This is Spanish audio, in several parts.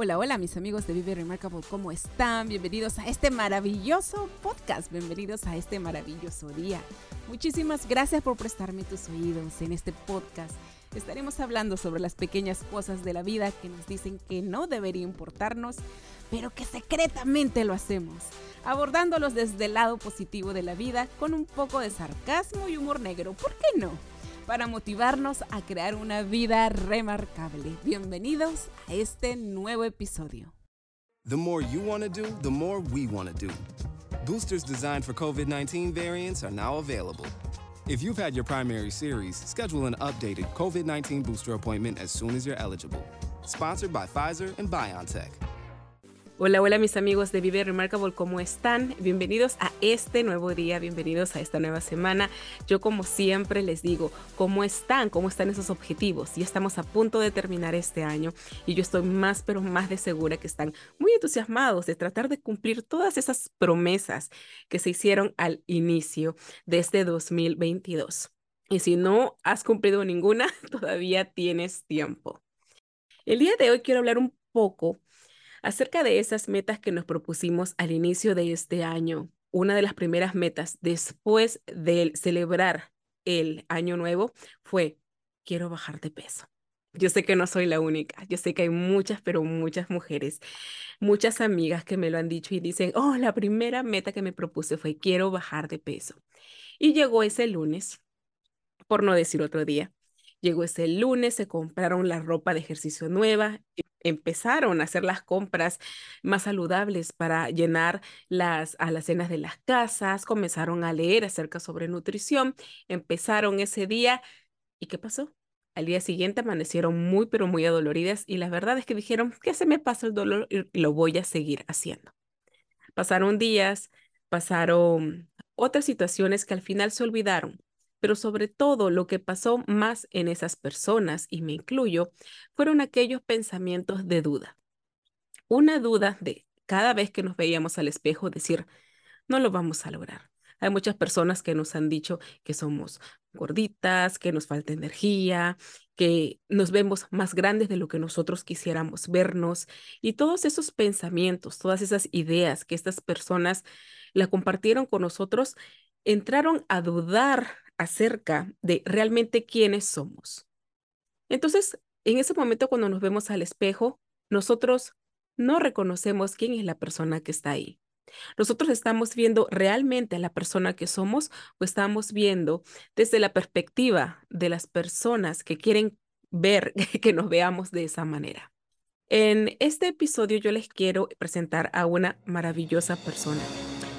Hola, hola mis amigos de Vive Remarkable, ¿cómo están? Bienvenidos a este maravilloso podcast, bienvenidos a este maravilloso día. Muchísimas gracias por prestarme tus oídos en este podcast. Estaremos hablando sobre las pequeñas cosas de la vida que nos dicen que no debería importarnos, pero que secretamente lo hacemos, abordándolos desde el lado positivo de la vida con un poco de sarcasmo y humor negro, ¿por qué no? Para motivarnos a crear una vida remarcable. Bienvenidos a este nuevo episodio. The more you want to do, the more we want to do. Boosters designed for COVID-19 variants are now available. If you've had your primary series, schedule an updated COVID-19 booster appointment as soon as you're eligible. Sponsored by Pfizer and BioNTech. Hola, hola mis amigos de Vive Remarkable, ¿cómo están? Bienvenidos a este nuevo día, bienvenidos a esta nueva semana. Yo como siempre les digo, ¿cómo están? ¿Cómo están esos objetivos? Ya estamos a punto de terminar este año y yo estoy más pero más de segura que están muy entusiasmados de tratar de cumplir todas esas promesas que se hicieron al inicio de este 2022. Y si no has cumplido ninguna, todavía tienes tiempo. El día de hoy quiero hablar un poco acerca de esas metas que nos propusimos al inicio de este año. Una de las primeras metas después de celebrar el año nuevo fue, quiero bajar de peso. Yo sé que no soy la única, yo sé que hay muchas, pero muchas mujeres, muchas amigas que me lo han dicho y dicen, oh, la primera meta que me propuse fue, quiero bajar de peso. Y llegó ese lunes, por no decir otro día. Llegó ese lunes, se compraron la ropa de ejercicio nueva, empezaron a hacer las compras más saludables para llenar las alacenas de las casas, comenzaron a leer acerca sobre nutrición, empezaron ese día. ¿Y qué pasó? Al día siguiente amanecieron muy, pero muy adoloridas y la verdad es que dijeron que se me pasa el dolor y lo voy a seguir haciendo. Pasaron días, pasaron otras situaciones que al final se olvidaron. Pero sobre todo lo que pasó más en esas personas, y me incluyo, fueron aquellos pensamientos de duda. Una duda de cada vez que nos veíamos al espejo decir, no lo vamos a lograr. Hay muchas personas que nos han dicho que somos gorditas, que nos falta energía, que nos vemos más grandes de lo que nosotros quisiéramos vernos. Y todos esos pensamientos, todas esas ideas que estas personas la compartieron con nosotros, entraron a dudar acerca de realmente quiénes somos. Entonces, en ese momento cuando nos vemos al espejo, nosotros no reconocemos quién es la persona que está ahí. ¿Nosotros estamos viendo realmente a la persona que somos o estamos viendo desde la perspectiva de las personas que quieren ver que nos veamos de esa manera? En este episodio yo les quiero presentar a una maravillosa persona.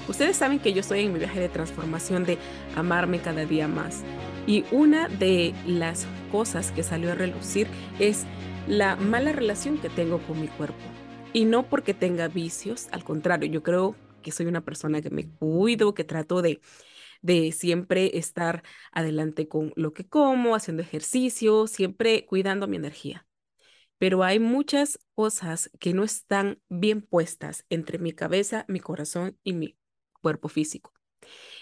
Ustedes saben que yo estoy en mi viaje de transformación de amarme cada día más. Y una de las cosas que salió a relucir es la mala relación que tengo con mi cuerpo. Y no porque tenga vicios, al contrario, yo creo que soy una persona que me cuido, que trato de siempre estar adelante con lo que como, haciendo ejercicio, siempre cuidando mi energía. Pero hay muchas cosas que no están bien puestas entre mi cabeza, mi corazón y mi cuerpo físico.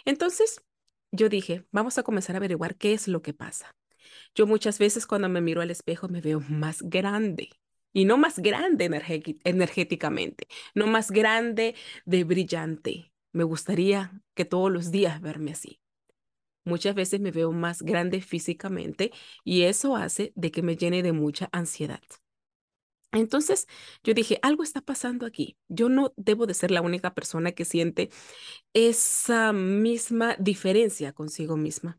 Entonces yo dije, vamos a comenzar a averiguar qué es lo que pasa. Yo muchas veces cuando me miro al espejo me veo más grande y no más grande energéticamente, no más grande de brillante. Me gustaría que todos los días verme así. Muchas veces me veo más grande físicamente y eso hace de que me llene de mucha ansiedad. Entonces yo dije, algo está pasando aquí. Yo no debo de ser la única persona que siente esa misma diferencia consigo misma.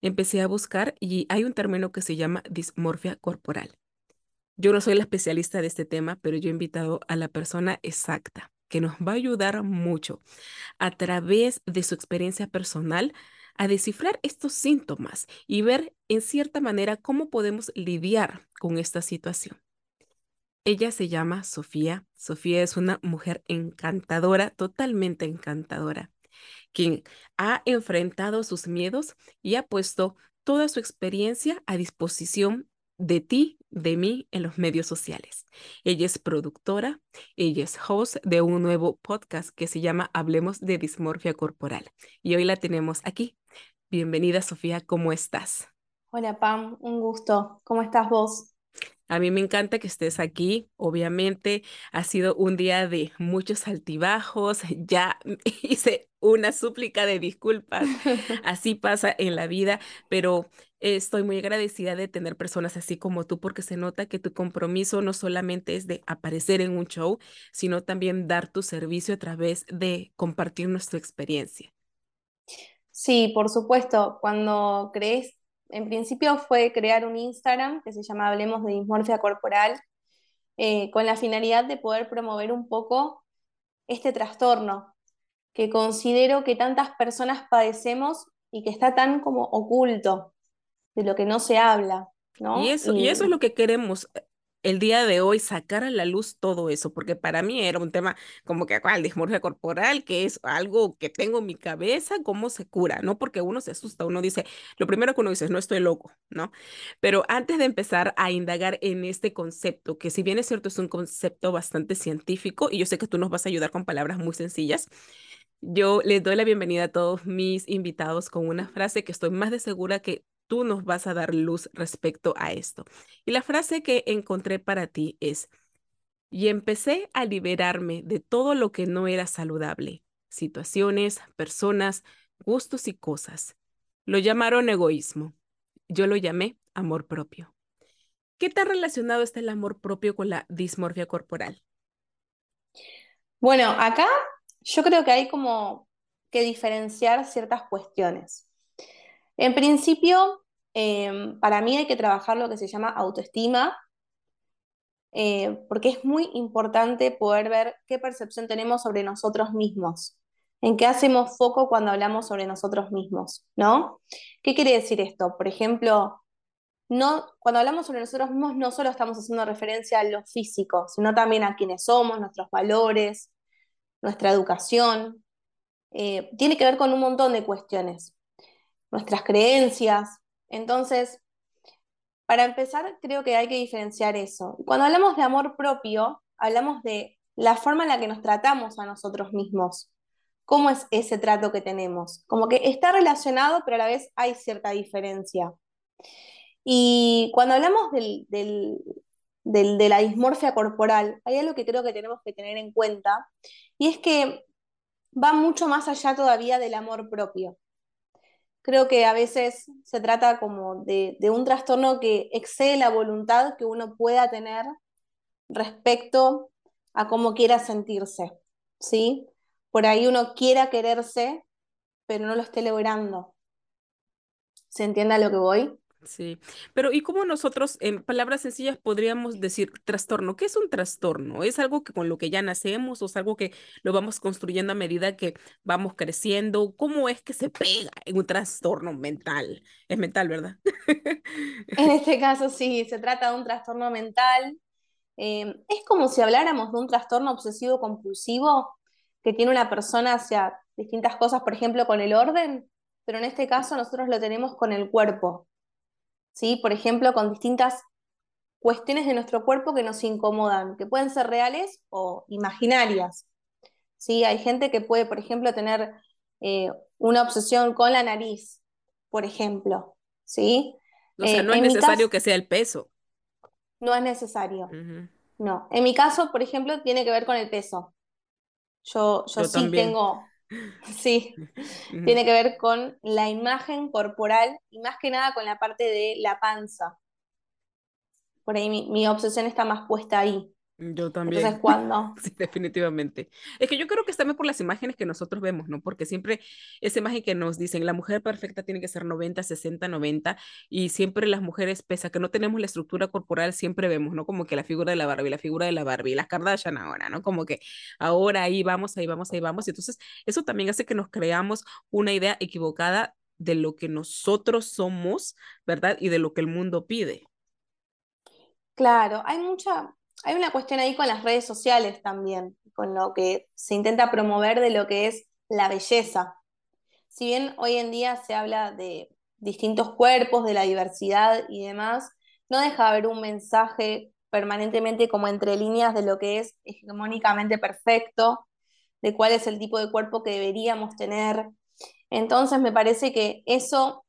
Empecé a buscar y hay un término que se llama dismorfia corporal. Yo no soy la especialista de este tema, pero yo he invitado a la persona exacta que nos va a ayudar mucho a través de su experiencia personal a descifrar estos síntomas y ver en cierta manera cómo podemos lidiar con esta situación. Ella se llama Sofía. Sofía es una mujer encantadora, totalmente encantadora, quien ha enfrentado sus miedos y ha puesto toda su experiencia a disposición de ti, de mí, en los medios sociales. Ella es productora, ella es host de un nuevo podcast que se llama Hablemos de Dismorfia Corporal. Y hoy la tenemos aquí. Bienvenida, Sofía, ¿cómo estás? Hola, Pam, un gusto. ¿Cómo estás vos? A mí me encanta que estés aquí. Obviamente ha sido un día de muchos altibajos. Ya hice una súplica de disculpas. Así pasa en la vida, pero estoy muy agradecida de tener personas así como tú, porque se nota que tu compromiso no solamente es de aparecer en un show, sino también dar tu servicio a través de compartirnos tu experiencia. Sí, por supuesto. Cuando crees, en principio fue crear un Instagram que se llama Hablemos de Dismorfia Corporal, con la finalidad de poder promover un poco este trastorno que considero que tantas personas padecemos y que está tan como oculto, de lo que no se habla, ¿no? Y eso es lo que queremos el día de hoy, sacar a la luz todo eso, porque para mí era un tema como que, ¿cuál? Dismorfia corporal, que es algo que tengo en mi cabeza, ¿cómo se cura? No, porque uno se asusta, uno dice, lo primero que uno dice es, no estoy loco, ¿no? Pero antes de empezar a indagar en este concepto, que si bien es cierto, es un concepto bastante científico, y yo sé que tú nos vas a ayudar con palabras muy sencillas, yo les doy la bienvenida a todos mis invitados con una frase que estoy más de segura que tú nos vas a dar luz respecto a esto. Y la frase que encontré para ti es, y empecé a liberarme de todo lo que no era saludable, situaciones, personas, gustos y cosas. Lo llamaron egoísmo. Yo lo llamé amor propio. ¿Qué tan relacionado está el amor propio con la dismorfia corporal? Bueno, acá yo creo que hay como que diferenciar ciertas cuestiones. En principio, para mí hay que trabajar lo que se llama autoestima, porque es muy importante poder ver qué percepción tenemos sobre nosotros mismos, en qué hacemos foco cuando hablamos sobre nosotros mismos, ¿no? ¿Qué quiere decir esto? Por ejemplo, cuando hablamos sobre nosotros mismos no solo estamos haciendo referencia a lo físico, sino también a quiénes somos, nuestros valores, nuestra educación. Tiene que ver con un montón de cuestiones, nuestras creencias. Entonces, para empezar, creo que hay que diferenciar eso. Cuando hablamos de amor propio, hablamos de la forma en la que nos tratamos a nosotros mismos. ¿Cómo es ese trato que tenemos? Como que está relacionado, pero a la vez hay cierta diferencia. Y cuando hablamos de la dismorfia corporal, hay algo que creo que tenemos que tener en cuenta, y es que va mucho más allá todavía del amor propio. Creo que a veces se trata como de un trastorno que excede la voluntad que uno pueda tener respecto a cómo quiera sentirse, ¿sí? Por ahí uno quiera quererse, pero no lo esté logrando. ¿Se entiende a lo que voy? Sí, pero ¿y cómo nosotros en palabras sencillas podríamos decir trastorno? ¿Qué es un trastorno? ¿Es algo que con lo que ya nacemos o es algo que lo vamos construyendo a medida que vamos creciendo? ¿Cómo es que se pega en un trastorno mental? Es mental, ¿verdad? En este caso sí, se trata de un trastorno mental. Es como si habláramos de un trastorno obsesivo compulsivo que tiene una persona hacia distintas cosas, por ejemplo con el orden, pero en este caso nosotros lo tenemos con el cuerpo. ¿Sí? Por ejemplo, con distintas cuestiones de nuestro cuerpo que nos incomodan, que pueden ser reales o imaginarias. ¿Sí? Hay gente que puede, por ejemplo, tener una obsesión con la nariz, por ejemplo. ¿Sí? O sea, no es necesario que sea el peso. No es necesario. Uh-huh. No. En mi caso, por ejemplo, tiene que ver con el peso. Yo sí también. Sí, tiene que ver con la imagen corporal y más que nada con la parte de la panza. Por ahí mi obsesión está más puesta ahí. Yo también. Entonces, ¿cuándo? Sí, definitivamente. Es que yo creo que está bien por las imágenes que nosotros vemos, ¿no? Porque siempre esa imagen que nos dicen, la mujer perfecta tiene que ser 90, 60, 90, y siempre las mujeres, pese a que no tenemos la estructura corporal, siempre vemos, ¿no? Como que la figura de la Barbie, las Kardashian ahora, ¿no? Como que ahora ahí vamos. Y entonces, eso también hace que nos creamos una idea equivocada de lo que nosotros somos, ¿verdad? Y de lo que el mundo pide. Claro, hay una cuestión ahí con las redes sociales también, con lo que se intenta promover de lo que es la belleza. Si bien hoy en día se habla de distintos cuerpos, de la diversidad y demás, no deja de haber un mensaje permanentemente como entre líneas de lo que es hegemónicamente perfecto, de cuál es el tipo de cuerpo que deberíamos tener. Entonces me parece que eso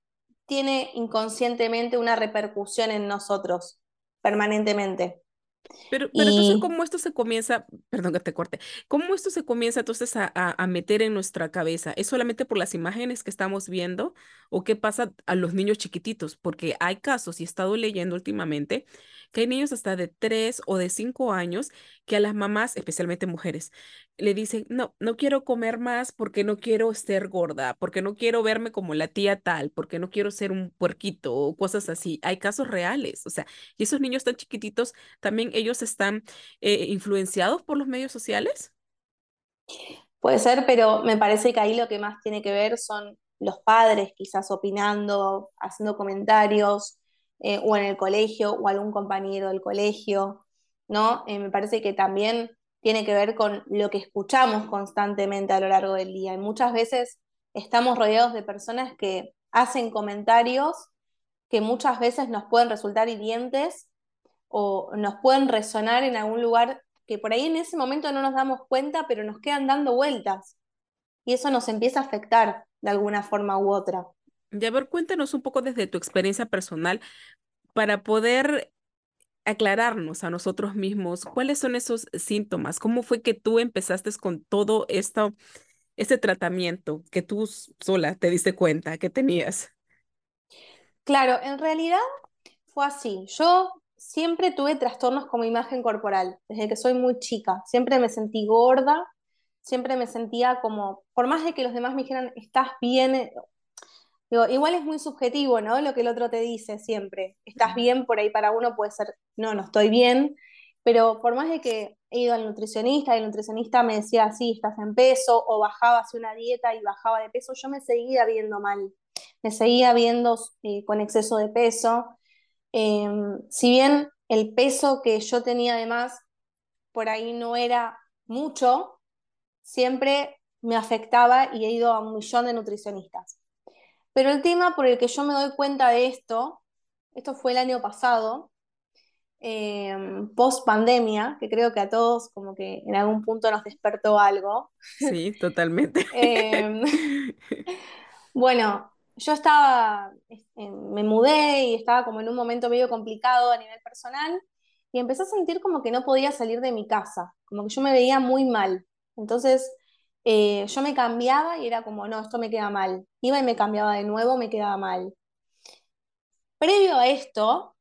tiene inconscientemente una repercusión en nosotros. permanentemente. Pero entonces, ¿cómo esto se comienza? Perdón que te corte. ¿Cómo esto se comienza entonces a meter en nuestra cabeza? ¿Es solamente por las imágenes que estamos viendo? ¿O qué pasa a los niños chiquititos? Porque hay casos, y he estado leyendo últimamente, que hay niños hasta de 3 o de 5 años que a las mamás, especialmente mujeres, le dicen, no quiero comer más porque no quiero ser gorda, porque no quiero verme como la tía tal, porque no quiero ser un puerquito o cosas así. Hay casos reales, o sea, y esos niños tan chiquititos, ¿también ellos están influenciados por los medios sociales? Puede ser, pero me parece que ahí lo que más tiene que ver son los padres quizás opinando, haciendo comentarios, o en el colegio, o algún compañero del colegio, ¿no? Me parece que también tiene que ver con lo que escuchamos constantemente a lo largo del día, y muchas veces estamos rodeados de personas que hacen comentarios que muchas veces nos pueden resultar hirientes, o nos pueden resonar en algún lugar que por ahí en ese momento no nos damos cuenta, pero nos quedan dando vueltas, y eso nos empieza a afectar de alguna forma u otra. Y a ver, cuéntanos un poco desde tu experiencia personal para poder aclararnos a nosotros mismos cuáles son esos síntomas, cómo fue que tú empezaste con todo este tratamiento que tú sola te diste cuenta que tenías. Claro, en realidad fue así. Yo siempre tuve trastornos con mi imagen corporal, desde que soy muy chica. Siempre me sentí gorda, siempre me sentía como, por más de que los demás me dijeran, estás bien. Digo, igual es muy subjetivo, ¿no? Lo que el otro te dice siempre. Estás bien, por ahí para uno puede ser, no estoy bien, pero por más de que he ido al nutricionista, y el nutricionista me decía, sí, estás en peso, o bajaba hacia una dieta y bajaba de peso, yo me seguía viendo mal, me seguía viendo con exceso de peso. Si bien el peso que yo tenía además por ahí no era mucho, siempre me afectaba y he ido a 1.000.000 de nutricionistas. Pero el tema por el que yo me doy cuenta de esto fue el año pasado, post pandemia, que creo que a todos como que en algún punto nos despertó algo. Sí, totalmente. Bueno, yo me mudé y estaba como en un momento medio complicado a nivel personal, y empecé a sentir como que no podía salir de mi casa, como que yo me veía muy mal. Entonces yo me cambiaba y era como, no, esto me queda mal. Iba y me cambiaba de nuevo, me quedaba mal. Previo a esto,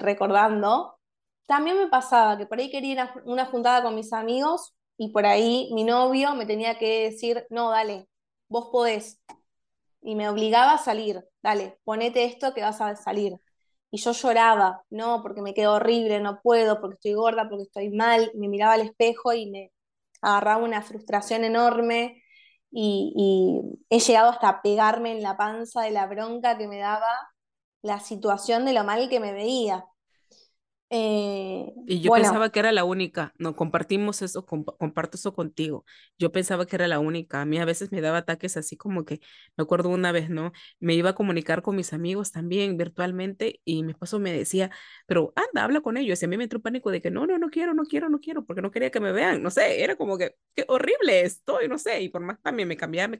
recordando, también me pasaba que por ahí quería ir a una juntada con mis amigos y por ahí mi novio me tenía que decir, no, dale, vos podés. Y me obligaba a salir, dale, ponete esto que vas a salir. Y yo lloraba, no, porque me quedo horrible, no puedo, porque estoy gorda, porque estoy mal. Me miraba al espejo y me agarraba una frustración enorme y he llegado hasta pegarme en la panza de la bronca que me daba la situación de lo mal que me veía. Y yo pensaba que era la única, no, compartimos eso, comparto eso contigo. Yo pensaba que era la única. A mí a veces me daba ataques así como que, me acuerdo una vez, ¿no? Me iba a comunicar con mis amigos también virtualmente y mi esposo me decía, pero anda, habla con ellos. Y a mí me entró un pánico de que no quiero, porque no quería que me vean. No sé, era como que, qué horrible estoy, no sé. Y por más también me cambiaba.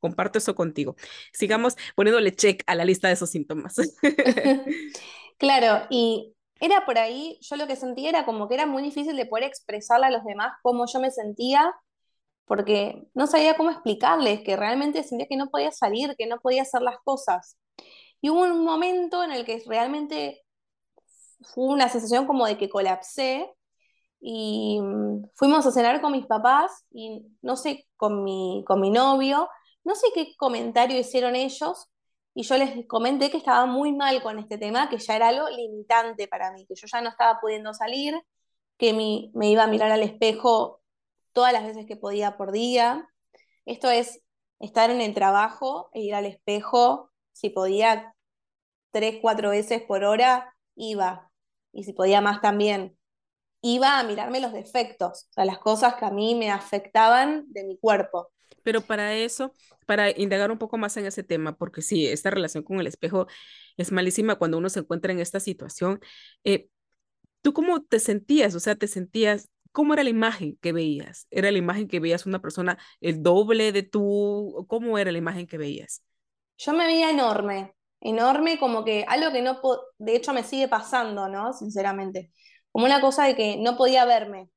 Comparto eso contigo. Sigamos poniéndole check a la lista de esos síntomas. Claro, y era por ahí, yo lo que sentía era como que era muy difícil de poder expresarle a los demás cómo yo me sentía, porque no sabía cómo explicarles, que realmente sentía que no podía salir, que no podía hacer las cosas. Y hubo un momento en el que realmente fue una sensación como de que colapsé, y fuimos a cenar con mis papás, y no sé, con mi novio, no sé qué comentario hicieron ellos, y yo les comenté que estaba muy mal con este tema, que ya era algo limitante para mí, que yo ya no estaba pudiendo salir, que me iba a mirar al espejo todas las veces que podía por día. Esto es estar en el trabajo e ir al espejo, si podía 3-4 veces por hora, iba. Y si podía más también. Iba a mirarme los defectos, o sea, las cosas que a mí me afectaban de mi cuerpo. Pero para eso, para indagar un poco más en ese tema, porque sí, esta relación con el espejo es malísima cuando uno se encuentra en esta situación. ¿Tú cómo te sentías? O sea, ¿cómo era la imagen que veías? ¿Era la imagen que veías una persona el doble de tú? ¿Cómo era la imagen que veías? Yo me veía enorme, enorme, como que algo que no, de hecho me sigue pasando, ¿no? Sinceramente, como una cosa de que no podía verme,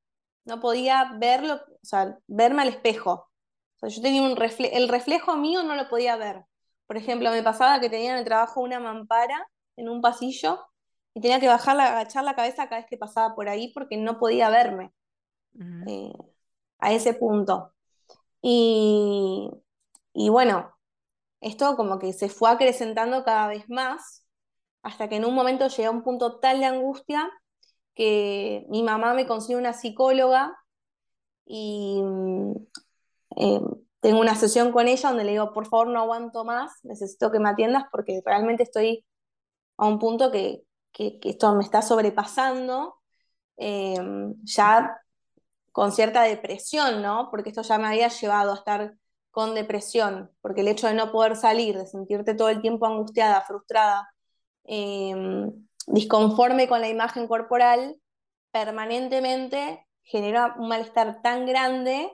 no podía verlo, o sea, verme al espejo. O sea, yo tenía el reflejo mío no lo podía ver. Por ejemplo, me pasaba que tenía en el trabajo una mampara en un pasillo y tenía que agachar la cabeza cada vez que pasaba por ahí porque no podía verme. Uh-huh. A ese punto. Y bueno, esto como que se fue acrecentando cada vez más, hasta que en un momento llegué a un punto tal de angustia que mi mamá me consiguió una psicóloga y tengo una sesión con ella donde le digo, por favor, no aguanto más, necesito que me atiendas porque realmente estoy a un punto que esto me está sobrepasando, ya con cierta depresión, ¿no? Porque esto ya me había llevado a estar con depresión, porque el hecho de no poder salir, de sentirte todo el tiempo angustiada, frustrada, disconforme con la imagen corporal, permanentemente genera un malestar tan grande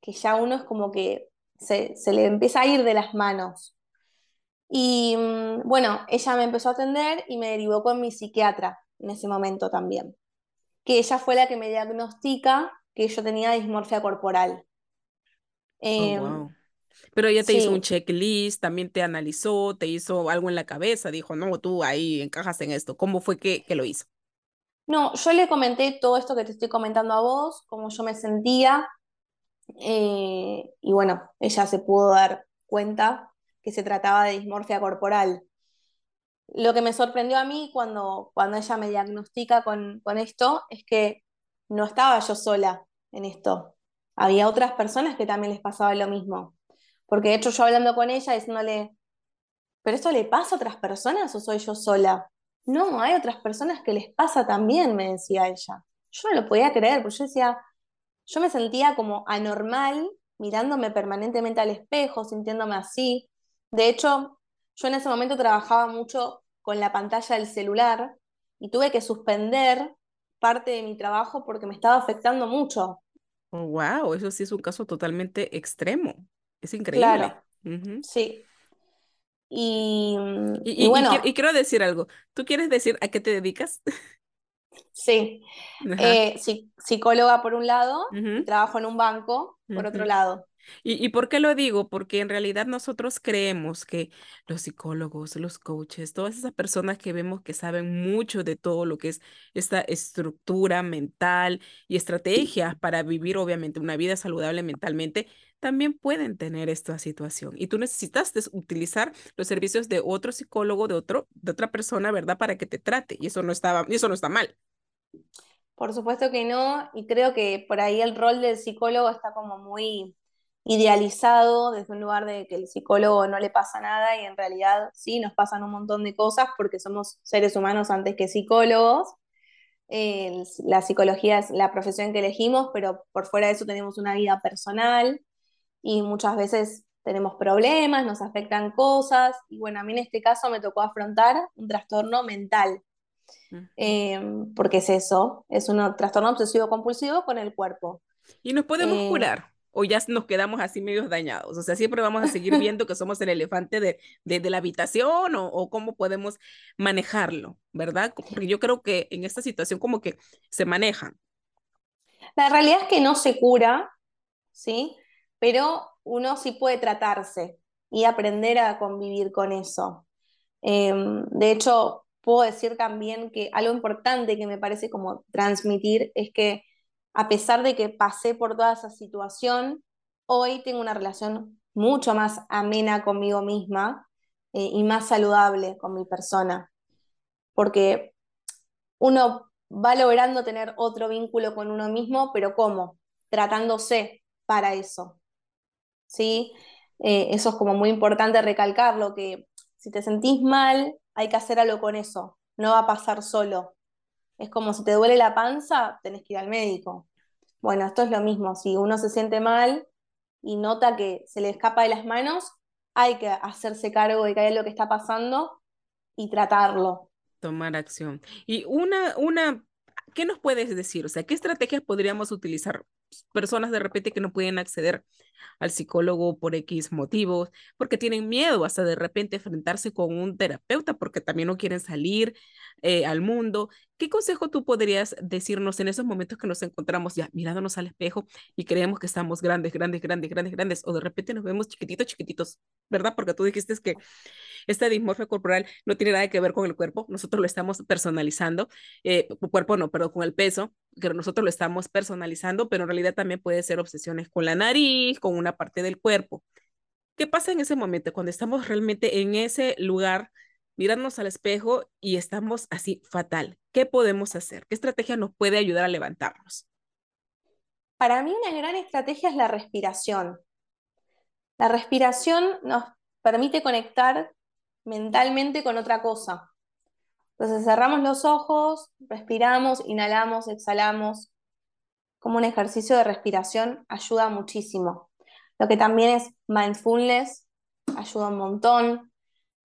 que ya uno es como que se le empieza a ir de las manos. Y bueno, ella me empezó a atender y me derivó con mi psiquiatra en ese momento también, que ella fue la que me diagnostica que yo tenía dismorfia corporal. Oh, wow. Pero ella te hizo un checklist, también te analizó, te hizo algo en la cabeza, dijo, no, tú ahí encajas en esto. ¿Cómo fue que lo hizo? No, yo le comenté todo esto que te estoy comentando a vos, cómo yo me sentía, y bueno, ella se pudo dar cuenta que se trataba de dismorfia corporal. Lo que me sorprendió a mí cuando ella me diagnostica con esto es que no estaba yo sola en esto. Había otras personas que también les pasaba lo mismo. Porque de hecho yo hablando con ella, diciéndole, ¿pero esto le pasa a otras personas o soy yo sola? No, hay otras personas que les pasa también, me decía ella. Yo no lo podía creer, porque yo decía, yo me sentía como anormal, mirándome permanentemente al espejo, sintiéndome así. De hecho, yo en ese momento trabajaba mucho con la pantalla del celular y tuve que suspender parte de mi trabajo porque me estaba afectando mucho. Wow, eso sí es un caso totalmente extremo. Es increíble. Claro, uh-huh. Sí. Y bueno. Y quiero decir algo. ¿Tú quieres decir a qué te dedicas? Sí. Sí, psicóloga por un lado, uh-huh. Trabajo en un banco por uh-huh. otro lado. ¿Y por qué lo digo? Porque en realidad nosotros creemos que los psicólogos, los coaches, todas esas personas que vemos que saben mucho de todo lo que es esta estructura mental y estrategias para vivir obviamente una vida saludable mentalmente, también pueden tener esta situación. Y tú necesitas utilizar los servicios de otro psicólogo, de otra persona, ¿verdad? Para que te trate. Y eso no está mal. Por supuesto que no. Y creo que por ahí el rol del psicólogo está como muy idealizado desde un lugar de que el psicólogo no le pasa nada y en realidad sí nos pasan un montón de cosas porque somos seres humanos antes que psicólogos. La psicología es la profesión que elegimos, pero por fuera de eso tenemos una vida personal y muchas veces tenemos problemas, nos afectan cosas y bueno, a mí en este caso me tocó afrontar un trastorno mental porque es eso, es un trastorno obsesivo compulsivo con el cuerpo. ¿Y nos podemos curar? O ya nos quedamos así medios dañados, o sea, siempre vamos a seguir viendo que somos el elefante de la habitación o cómo podemos manejarlo, ¿verdad? Porque yo creo que en esta situación como que se manejan. La realidad es que no se cura, ¿sí? Pero uno sí puede tratarse y aprender a convivir con eso. De hecho, puedo decir también que algo importante que me parece como transmitir es que a pesar de que pasé por toda esa situación, hoy tengo una relación mucho más amena conmigo misma y más saludable con mi persona. Porque uno va logrando tener otro vínculo con uno mismo, pero ¿cómo? Tratándose para eso. ¿Sí? Eso es como muy importante recalcarlo, que si te sentís mal, hay que hacer algo con eso. No va a pasar solo. Es como si te duele la panza, tenés que ir al médico. Bueno, esto es lo mismo. Si uno se siente mal y nota que se le escapa de las manos, hay que hacerse cargo de qué es lo que está pasando y tratarlo. Tomar acción. Y una ¿qué nos puedes decir? O sea, ¿qué estrategias podríamos utilizar? Personas de repente que no pueden acceder al psicólogo por X motivos, porque tienen miedo hasta de repente enfrentarse con un terapeuta, porque también no quieren salir al mundo. ¿Qué consejo tú podrías decirnos en esos momentos que nos encontramos ya mirándonos al espejo y creemos que estamos grandes, o de repente nos vemos chiquititos, ¿verdad? Porque tú dijiste que esta dismorfia corporal no tiene nada que ver con el cuerpo, nosotros lo estamos personalizando, con el peso, que nosotros lo estamos personalizando, pero en realidad también puede ser obsesiones con la nariz, con una parte del cuerpo. ¿Qué pasa en ese momento cuando estamos realmente en ese lugar, mirarnos al espejo y estamos así fatal? ¿Qué podemos hacer? ¿Qué estrategia nos puede ayudar a levantarnos? Para mí una gran estrategia es la respiración. La respiración nos permite conectar mentalmente con otra cosa. Entonces cerramos los ojos, respiramos, inhalamos, exhalamos. Como un ejercicio de respiración ayuda muchísimo. Lo que también es mindfulness, ayuda un montón.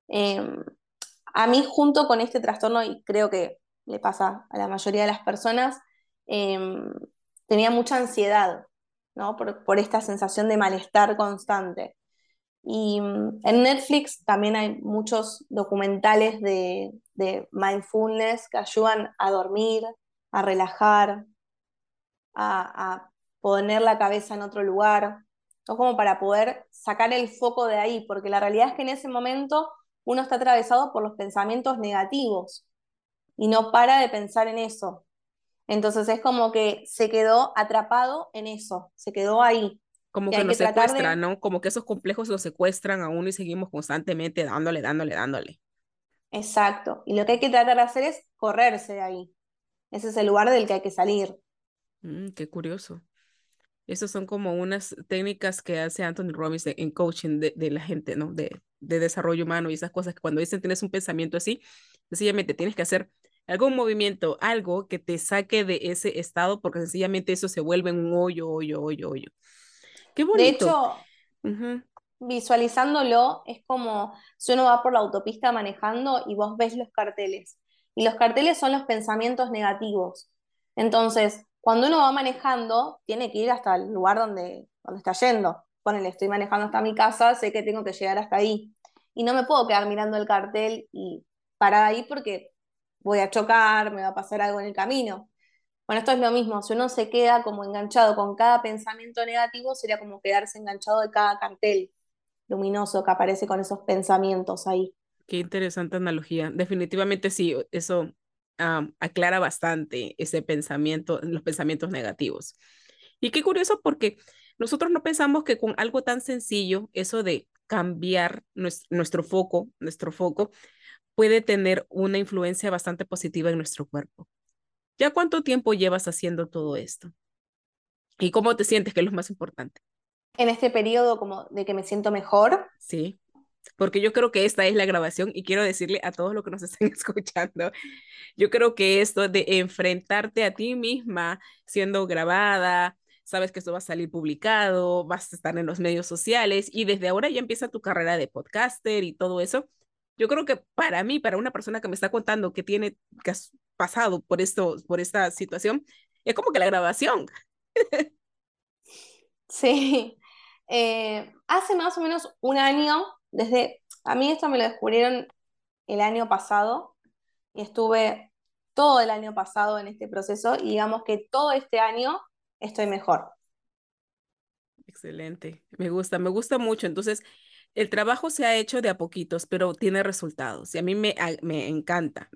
A mí, junto con este trastorno, y creo que le pasa a la mayoría de las personas, tenía mucha ansiedad, ¿no? Por esta sensación de malestar constante. Y en Netflix también hay muchos documentales de mindfulness que ayudan a dormir, a relajar, a poner la cabeza en otro lugar, ¿no? Como para poder sacar el foco de ahí, porque la realidad es que en ese momento uno está atravesado por los pensamientos negativos y no para de pensar en eso. Entonces es como que se quedó atrapado en eso, se quedó ahí. Como que nos secuestran, ¿no? Como que esos complejos los secuestran a uno y seguimos constantemente dándole. Exacto. Y lo que hay que tratar de hacer es correrse de ahí. Ese es el lugar del que hay que salir. Qué curioso. Esas son como unas técnicas que hace Anthony Robbins en coaching de la gente, ¿no? De desarrollo humano y esas cosas que cuando dicen tienes un pensamiento así, sencillamente tienes que hacer algún movimiento, algo que te saque de ese estado, porque sencillamente eso se vuelve un hoyo. Qué bonito. De hecho, Visualizándolo es como si uno va por la autopista manejando y vos ves los carteles. Y los carteles son los pensamientos negativos. Entonces, cuando uno va manejando, tiene que ir hasta el lugar donde está yendo. Ponele, estoy manejando hasta mi casa, sé que tengo que llegar hasta ahí. Y no me puedo quedar mirando el cartel y parar ahí porque voy a chocar, me va a pasar algo en el camino. Bueno, esto es lo mismo, si uno se queda como enganchado con cada pensamiento negativo, sería como quedarse enganchado de cada cartel luminoso que aparece con esos pensamientos ahí. Qué interesante analogía. Definitivamente sí, eso aclara bastante ese pensamiento, los pensamientos negativos. Y qué curioso porque nosotros no pensamos que con algo tan sencillo, eso de cambiar nuestro foco puede tener una influencia bastante positiva en nuestro cuerpo. ¿Ya cuánto tiempo llevas haciendo todo esto? ¿Y cómo te sientes, que es lo más importante? En este periodo como de que me siento mejor. Sí, porque yo creo que esta es la grabación y quiero decirle a todos los que nos están escuchando, yo creo que esto de enfrentarte a ti misma siendo grabada, sabes que esto va a salir publicado, vas a estar en los medios sociales y desde ahora ya empieza tu carrera de podcaster y todo eso. Yo creo que para mí, para una persona que me está contando que tiene que pasado por esta situación, es como que la grabación. Sí. Hace más o menos un año, a mí esto me lo descubrieron el año pasado, y estuve todo el año pasado en este proceso, y digamos que todo este año estoy mejor. Excelente. Me gusta mucho. Entonces, el trabajo se ha hecho de a poquitos, pero tiene resultados, y a mí me encanta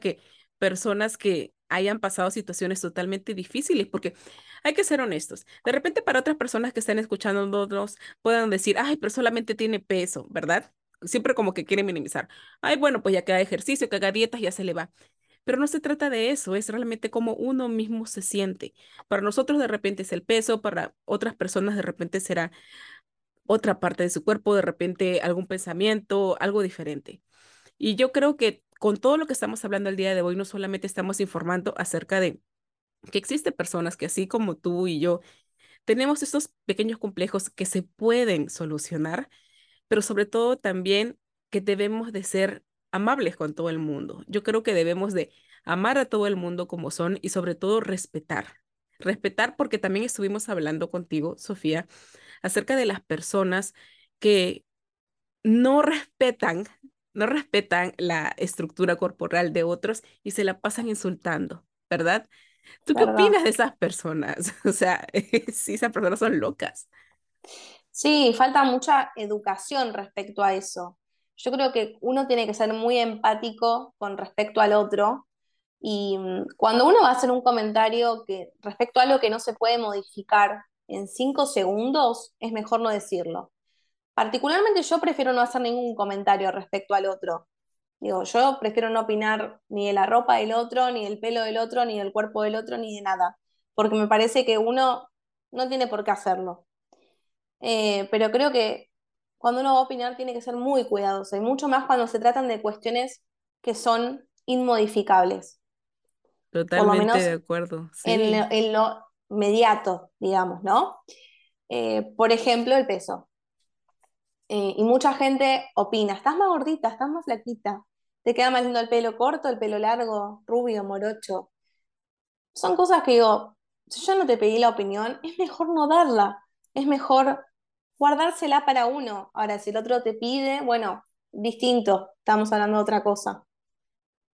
que personas que hayan pasado situaciones totalmente difíciles, porque hay que ser honestos. De repente para otras personas que están escuchándonos puedan decir, ay, pero solamente tiene peso, ¿verdad? Siempre como que quieren minimizar. Ay, bueno, pues ya que haga ejercicio, que haga dietas, ya se le va. Pero no se trata de eso, es realmente como uno mismo se siente. Para nosotros de repente es el peso, para otras personas de repente será otra parte de su cuerpo, de repente algún pensamiento, algo diferente. Y yo creo que con todo lo que estamos hablando el día de hoy, no solamente estamos informando acerca de que existen personas que así como tú y yo, tenemos estos pequeños complejos que se pueden solucionar, pero sobre todo también que debemos de ser amables con todo el mundo. Yo creo que debemos de amar a todo el mundo como son y sobre todo respetar. Respetar, porque también estuvimos hablando contigo, Sofía, acerca de las personas que no respetan la estructura corporal de otros y se la pasan insultando, ¿verdad? ¿Tú qué opinas de esas personas? O sea, sí, esas personas son locas. Sí, falta mucha educación respecto a eso. Yo creo que uno tiene que ser muy empático con respecto al otro, y cuando uno va a hacer un comentario que, respecto a algo que no se puede modificar en 5 segundos, es mejor no decirlo. Particularmente yo prefiero no hacer ningún comentario respecto al otro. Digo, yo prefiero no opinar ni de la ropa del otro, ni del pelo del otro, ni del cuerpo del otro, ni de nada, porque me parece que uno no tiene por qué hacerlo. Pero creo que cuando uno va a opinar tiene que ser muy cuidadoso, y mucho más cuando se tratan de cuestiones que son inmodificables. Totalmente por lo menos de acuerdo. Sí. En lo inmediato, digamos, ¿no? Por ejemplo, el peso. Y mucha gente opina, estás más gordita, estás más flaquita, te queda más lindo el pelo corto, el pelo largo, rubio, morocho. Son cosas que digo, si yo no te pedí la opinión, es mejor no darla, es mejor guardársela para uno. Ahora, si el otro te pide, bueno, distinto, estamos hablando de otra cosa.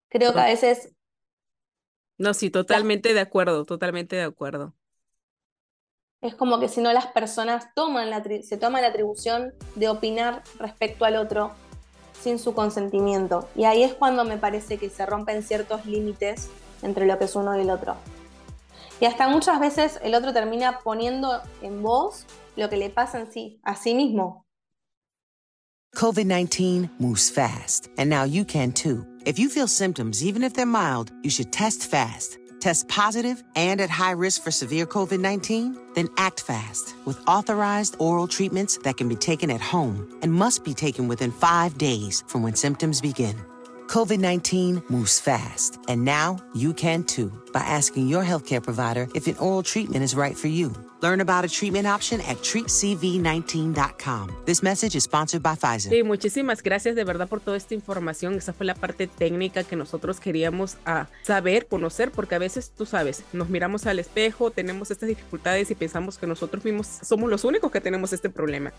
Creo que a veces... No, sí, totalmente de acuerdo. Es como que si no, las personas se toman la atribución de opinar respecto al otro sin su consentimiento. Y ahí es cuando me parece que se rompen ciertos límites entre lo que es uno y el otro. Y hasta muchas veces el otro termina poniendo en voz lo que le pasa en sí, a sí mismo. COVID-19 moves fast, and now you can too. If you feel symptoms, even if they're mild, you should test fast. Test positive and at high risk for severe COVID-19? Then act fast with authorized oral treatments that can be taken at home and must be taken within 5 days from when symptoms begin. COVID-19 moves fast, and now you can too by asking your healthcare provider if an oral treatment is right for you. Learn about a treatment option at treatcv19.com. This message is sponsored by Pfizer. Sí, muchísimas gracias de verdad por toda esta información. Esa fue la parte técnica que nosotros queríamos saber, conocer, porque a veces, tú sabes, nos miramos al espejo, tenemos estas dificultades y pensamos que nosotros mismos somos los únicos que tenemos este problema.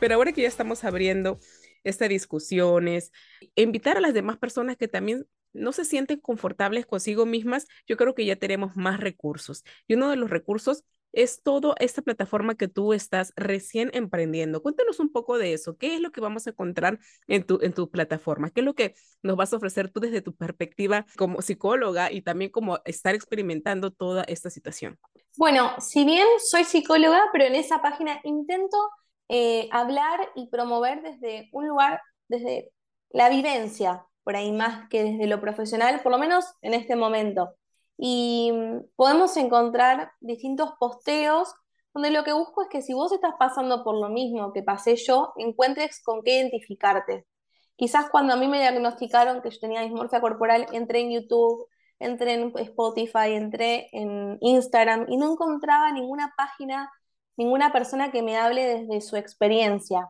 Pero ahora que ya estamos abriendo estas discusiones, invitar a las demás personas que también no se sienten confortables consigo mismas, yo creo que ya tenemos más recursos. Y uno de los recursos es toda esta plataforma que tú estás recién emprendiendo. Cuéntanos un poco de eso. ¿Qué es lo que vamos a encontrar en tu plataforma? ¿Qué es lo que nos vas a ofrecer tú desde tu perspectiva como psicóloga y también como estar experimentando toda esta situación? Bueno, si bien soy psicóloga, pero en esa página intento hablar y promover desde un lugar, desde la vivencia, por ahí más que desde lo profesional, por lo menos en este momento. Y podemos encontrar distintos posteos donde lo que busco es que si vos estás pasando por lo mismo que pasé yo, encuentres con qué identificarte. Quizás cuando a mí me diagnosticaron que yo tenía dismorfia corporal, entré en YouTube, entré en Spotify, entré en Instagram y no encontraba ninguna página, ninguna persona que me hable desde su experiencia.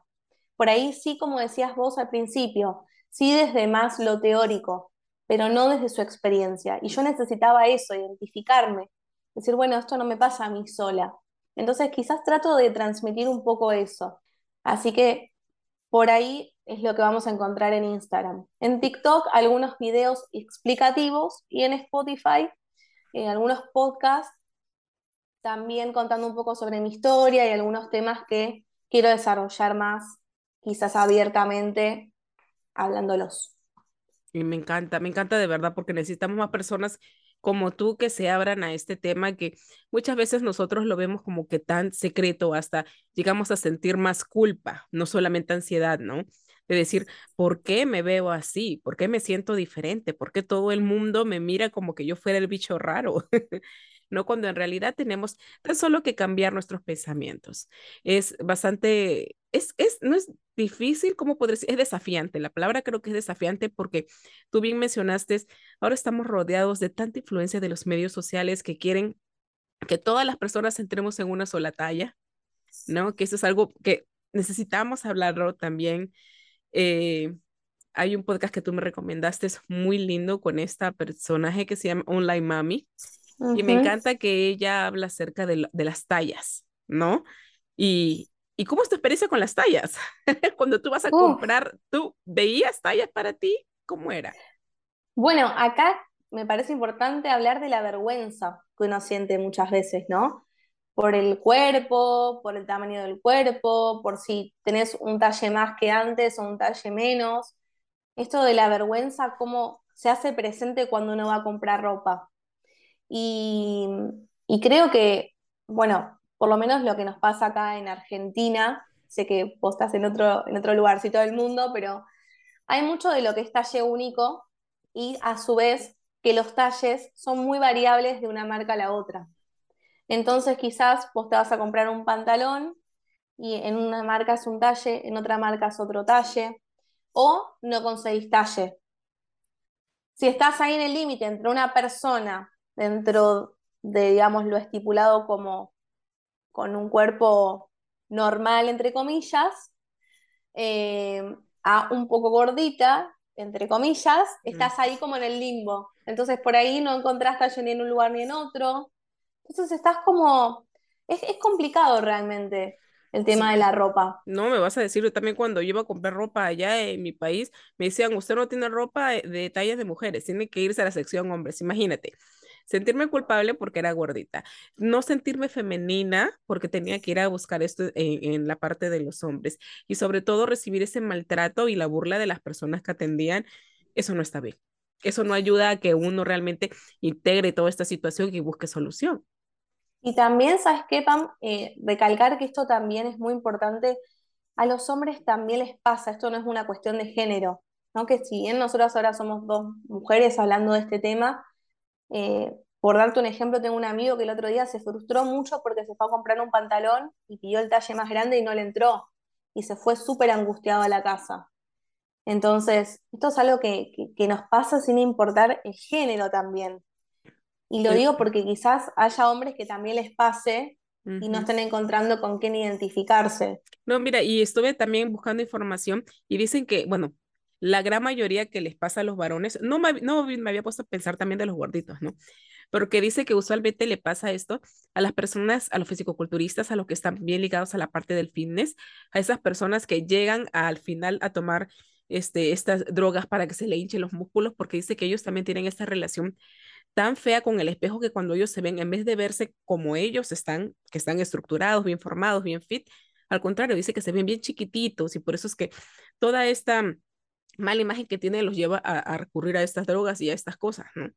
Por ahí sí, como decías vos al principio, sí desde más lo teórico, pero no desde su experiencia. Y yo necesitaba eso, identificarme, decir, bueno, esto no me pasa a mí sola. Entonces quizás trato de transmitir un poco eso. Así que por ahí es lo que vamos a encontrar en Instagram. En TikTok algunos videos explicativos y en Spotify algunos podcasts también contando un poco sobre mi historia y algunos temas que quiero desarrollar más, quizás abiertamente, hablándolos. Y me encanta de verdad, porque necesitamos más personas como tú que se abran a este tema que muchas veces nosotros lo vemos como que tan secreto, hasta llegamos a sentir más culpa, no solamente ansiedad, ¿no? De decir, ¿por qué me veo así? ¿Por qué me siento diferente? ¿Por qué todo el mundo me mira como que yo fuera el bicho raro? No, cuando en realidad tenemos tan solo que cambiar nuestros pensamientos. Es bastante, no es difícil, ¿cómo podría decir? Es desafiante, la palabra creo que es desafiante, porque tú bien mencionaste, ahora estamos rodeados de tanta influencia de los medios sociales que quieren que todas las personas entremos en una sola talla, ¿no? Que eso es algo que necesitamos hablarlo también, hay un podcast que tú me recomendaste, es muy lindo, con esta personaje que se llama Online Mami, uh-huh. y me encanta que ella habla acerca de las tallas, ¿no? ¿Y cómo es tu experiencia con las tallas? Cuando tú vas a comprar, ¿tú veías tallas para ti? ¿Cómo era? Bueno, acá me parece importante hablar de la vergüenza que uno siente muchas veces, ¿no? Por el cuerpo, por el tamaño del cuerpo, por si tenés un talle más que antes o un talle menos. Esto de la vergüenza, cómo se hace presente cuando uno va a comprar ropa. Y creo que, bueno, por lo menos lo que nos pasa acá en Argentina, sé que vos estás en otro lugarcito del mundo, pero hay mucho de lo que es talle único y a su vez que los talles son muy variables de una marca a la otra. Entonces quizás vos te vas a comprar un pantalón y en una marca es un talle, en otra marca es otro talle, o no conseguís talle. Si estás ahí en el límite entre una persona, dentro de, digamos, lo estipulado como con un cuerpo normal, entre comillas, a un poco gordita, entre comillas, estás ahí como en el limbo. Entonces por ahí no encontrás talle ni en un lugar ni en otro. Entonces estás como... Es complicado realmente el tema de la ropa. No, me vas a decir, también cuando yo iba a comprar ropa allá en mi país, me decían, usted no tiene ropa de tallas de mujeres, tiene que irse a la sección hombres, imagínate. Sentirme culpable porque era gordita. No sentirme femenina porque tenía que ir a buscar esto en la parte de los hombres. Y sobre todo recibir ese maltrato y la burla de las personas que atendían. Eso no está bien. Eso no ayuda a que uno realmente integre toda esta situación y busque solución. Y también, ¿sabes qué, Pam? Recalcar que esto también es muy importante. A los hombres también les pasa. Esto no es una cuestión de género, ¿no? Que si bien nosotras ahora somos dos mujeres hablando de este tema... por darte un ejemplo, tengo un amigo que el otro día se frustró mucho porque se fue a comprar un pantalón y pidió el talle más grande y no le entró, y se fue súper angustiado a la casa. Entonces esto es algo que nos pasa sin importar el género también, y lo digo porque quizás haya hombres que también les pase y no están encontrando con quién identificarse. No, mira, y estuve también buscando información y dicen que, bueno, la gran mayoría que les pasa a los varones, no me había puesto a pensar también de los gorditos, ¿no? Porque dice que usualmente le pasa esto a las personas, a los fisicoculturistas, a los que están bien ligados a la parte del fitness, a esas personas que llegan al final a tomar estas drogas para que se le hinchen los músculos, porque dice que ellos también tienen esta relación tan fea con el espejo, que cuando ellos se ven, en vez de verse como ellos están, que están estructurados, bien formados, bien fit, al contrario, dice que se ven bien chiquititos, y por eso es que toda esta mala imagen que tienen los lleva a recurrir a estas drogas y a estas cosas, ¿no?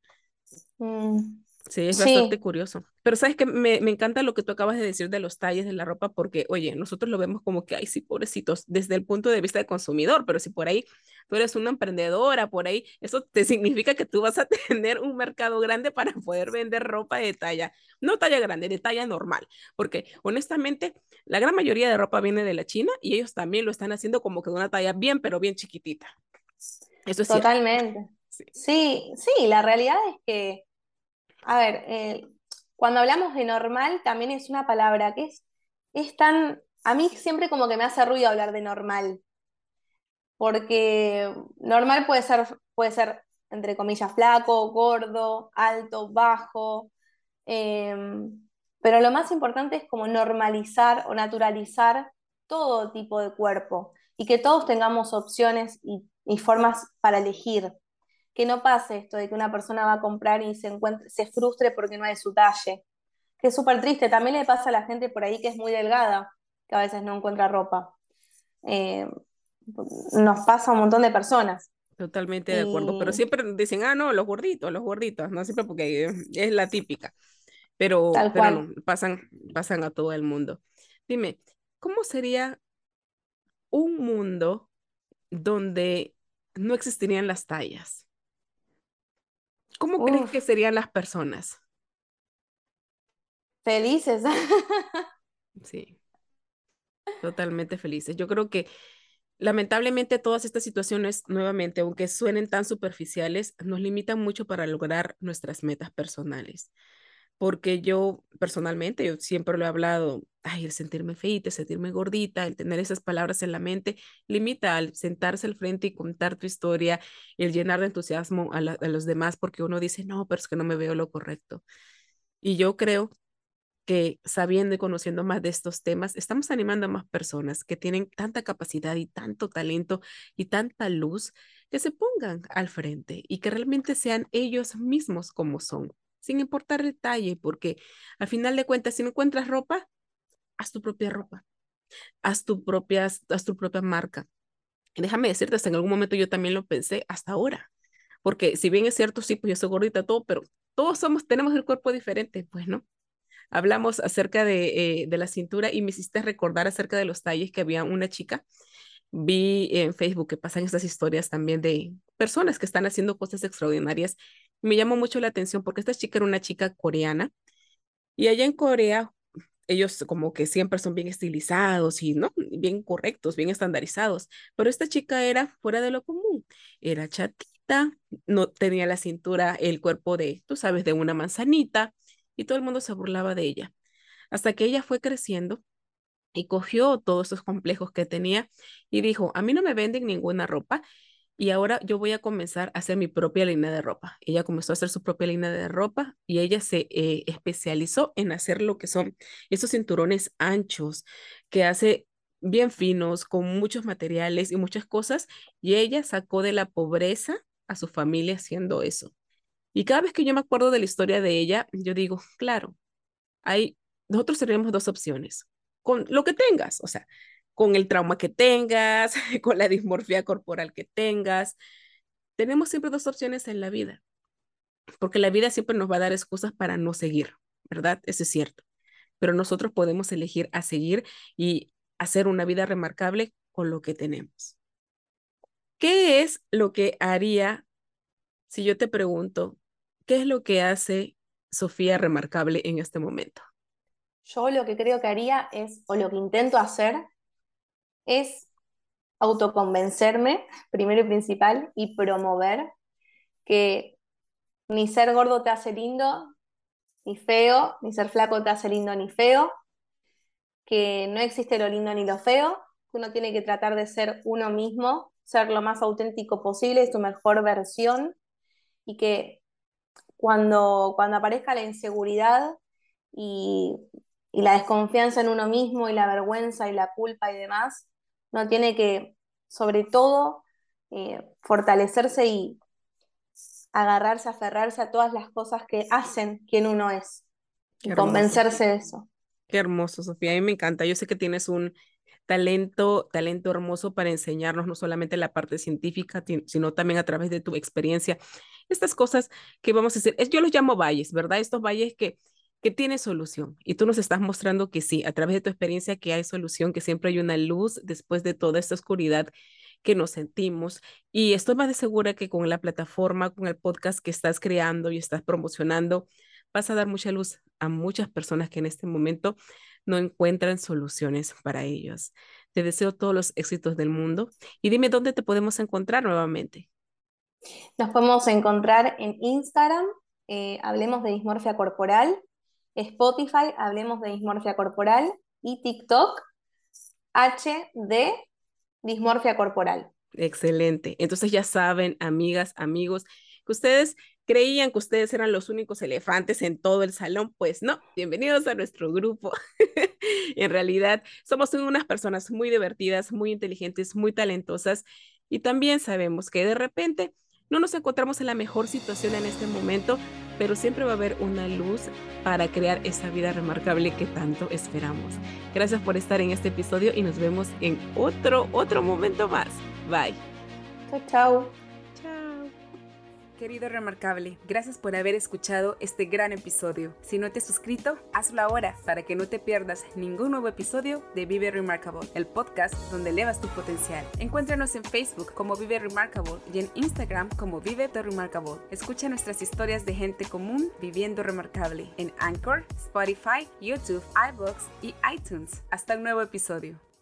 Sí, es bastante curioso. Pero sabes que me encanta lo que tú acabas de decir de los talles de la ropa, porque, oye, nosotros lo vemos como que, ay, sí, pobrecitos, desde el punto de vista del consumidor, pero si por ahí tú eres una emprendedora, por ahí, eso te significa que tú vas a tener un mercado grande para poder vender ropa de talla, no talla grande, de talla normal, porque honestamente la gran mayoría de ropa viene de la China y ellos también lo están haciendo como que de una talla bien, pero bien chiquitita. Eso es totalmente. Sí, la realidad es que, a ver, cuando hablamos de normal también es una palabra que es tan, a mí siempre como que me hace ruido hablar de normal, porque normal puede ser entre comillas flaco, gordo, alto, bajo, pero lo más importante es como normalizar o naturalizar todo tipo de cuerpo y que todos tengamos opciones y formas para elegir. Que no pase esto de que una persona va a comprar y se frustre porque no hay su talle, que es súper triste. También le pasa a la gente por ahí que es muy delgada, que a veces no encuentra ropa. Nos pasa a un montón de personas. Totalmente de acuerdo, pero siempre dicen, ah, no, los gorditos, no, siempre, porque es la típica, pero no, pasan a todo el mundo. Dime, ¿cómo sería un mundo donde no existirían las tallas? ¿Cómo crees que serían las personas? Felices. Sí, totalmente felices. Yo creo que lamentablemente todas estas situaciones, nuevamente, aunque suenen tan superficiales, nos limitan mucho para lograr nuestras metas personales. Porque yo, personalmente, yo siempre lo he hablado, ay, el sentirme feita, el sentirme gordita, el tener esas palabras en la mente, limita al sentarse al frente y contar tu historia, el llenar de entusiasmo a los demás, porque uno dice, no, pero es que no me veo lo correcto. Y yo creo que sabiendo y conociendo más de estos temas, estamos animando a más personas que tienen tanta capacidad y tanto talento y tanta luz, que se pongan al frente y que realmente sean ellos mismos como son, sin importar el talle, porque al final de cuentas, si no encuentras ropa, haz tu propia ropa, haz tu propia marca. Y déjame decirte, hasta en algún momento yo también lo pensé, hasta ahora, porque si bien es cierto, sí, pues yo soy gordita, todo, pero todos tenemos el cuerpo diferente, pues, ¿no? Hablamos acerca de la cintura y me hiciste recordar acerca de los talles que había una chica. Vi en Facebook que pasan estas historias también de personas que están haciendo cosas extraordinarias. Me llamó mucho la atención porque esta chica era una chica coreana y allá en Corea ellos como que siempre son bien estilizados y no bien correctos, bien estandarizados. Pero esta chica era fuera de lo común. Era chatita, no tenía la cintura, el cuerpo de, tú sabes, de una manzanita. Y todo el mundo se burlaba de ella, hasta que ella fue creciendo y cogió todos esos complejos que tenía y dijo, a mí no me venden ninguna ropa y ahora yo voy a comenzar a hacer mi propia línea de ropa. Ella comenzó a hacer su propia línea de ropa y ella se especializó en hacer lo que son esos cinturones anchos que hace bien finos, con muchos materiales y muchas cosas, y ella sacó de la pobreza a su familia haciendo eso. Y cada vez que yo me acuerdo de la historia de ella, yo digo, claro, nosotros tenemos dos opciones. Con lo que tengas, o sea, con el trauma que tengas, con la dismorfia corporal que tengas, tenemos siempre dos opciones en la vida. Porque la vida siempre nos va a dar excusas para no seguir, ¿verdad? Eso es cierto. Pero nosotros podemos elegir a seguir y hacer una vida remarcable con lo que tenemos. ¿Qué es lo que haría si yo te pregunto, ¿qué es lo que hace Sofía remarcable en este momento? Yo lo que creo que haría es, o lo que intento hacer, es autoconvencerme, primero y principal, y promover que ni ser gordo te hace lindo, ni feo, ni ser flaco te hace lindo, ni feo, que no existe lo lindo ni lo feo, que uno tiene que tratar de ser uno mismo, ser lo más auténtico posible, es tu mejor versión, y que cuando aparezca la inseguridad y la desconfianza en uno mismo y la vergüenza y la culpa y demás, uno tiene que, sobre todo, fortalecerse y agarrarse, aferrarse a todas las cosas que hacen quien uno es, y convencerse de eso. Qué hermoso, Sofía, a mí me encanta. Yo sé que tienes un talento hermoso para enseñarnos no solamente la parte científica, sino también a través de tu experiencia. Estas cosas que vamos a hacer, yo los llamo valles, ¿verdad? Estos valles que tienen solución. Y tú nos estás mostrando que sí, a través de tu experiencia que hay solución, que siempre hay una luz después de toda esta oscuridad que nos sentimos. Y estoy más de segura que con la plataforma, con el podcast que estás creando y estás promocionando, vas a dar mucha luz a muchas personas que en este momento no encuentran soluciones para ellos. Te deseo todos los éxitos del mundo y dime dónde te podemos encontrar nuevamente. Nos podemos encontrar en Instagram, Hablemos de Dismorfia Corporal, Spotify, Hablemos de Dismorfia Corporal y TikTok, HD Dismorfia Corporal. Excelente. Entonces ya saben, amigas, amigos, que ustedes creían que ustedes eran los únicos elefantes en todo el salón, pues no, bienvenidos a nuestro grupo. En realidad, somos unas personas muy divertidas, muy inteligentes, muy talentosas, y también sabemos que de repente no nos encontramos en la mejor situación en este momento, pero siempre va a haber una luz para crear esa vida remarcable que tanto esperamos. Gracias por estar en este episodio y nos vemos en otro momento más. Bye. Chao, chao. Querido Remarcable, gracias por haber escuchado este gran episodio. Si no te has suscrito, hazlo ahora para que no te pierdas ningún nuevo episodio de Vive Remarkable, el podcast donde elevas tu potencial. Encuéntranos en Facebook como Vive Remarkable y en Instagram como Vive Remarkable. Escucha nuestras historias de gente común viviendo remarcable en Anchor, Spotify, YouTube, iBox y iTunes. Hasta un nuevo episodio.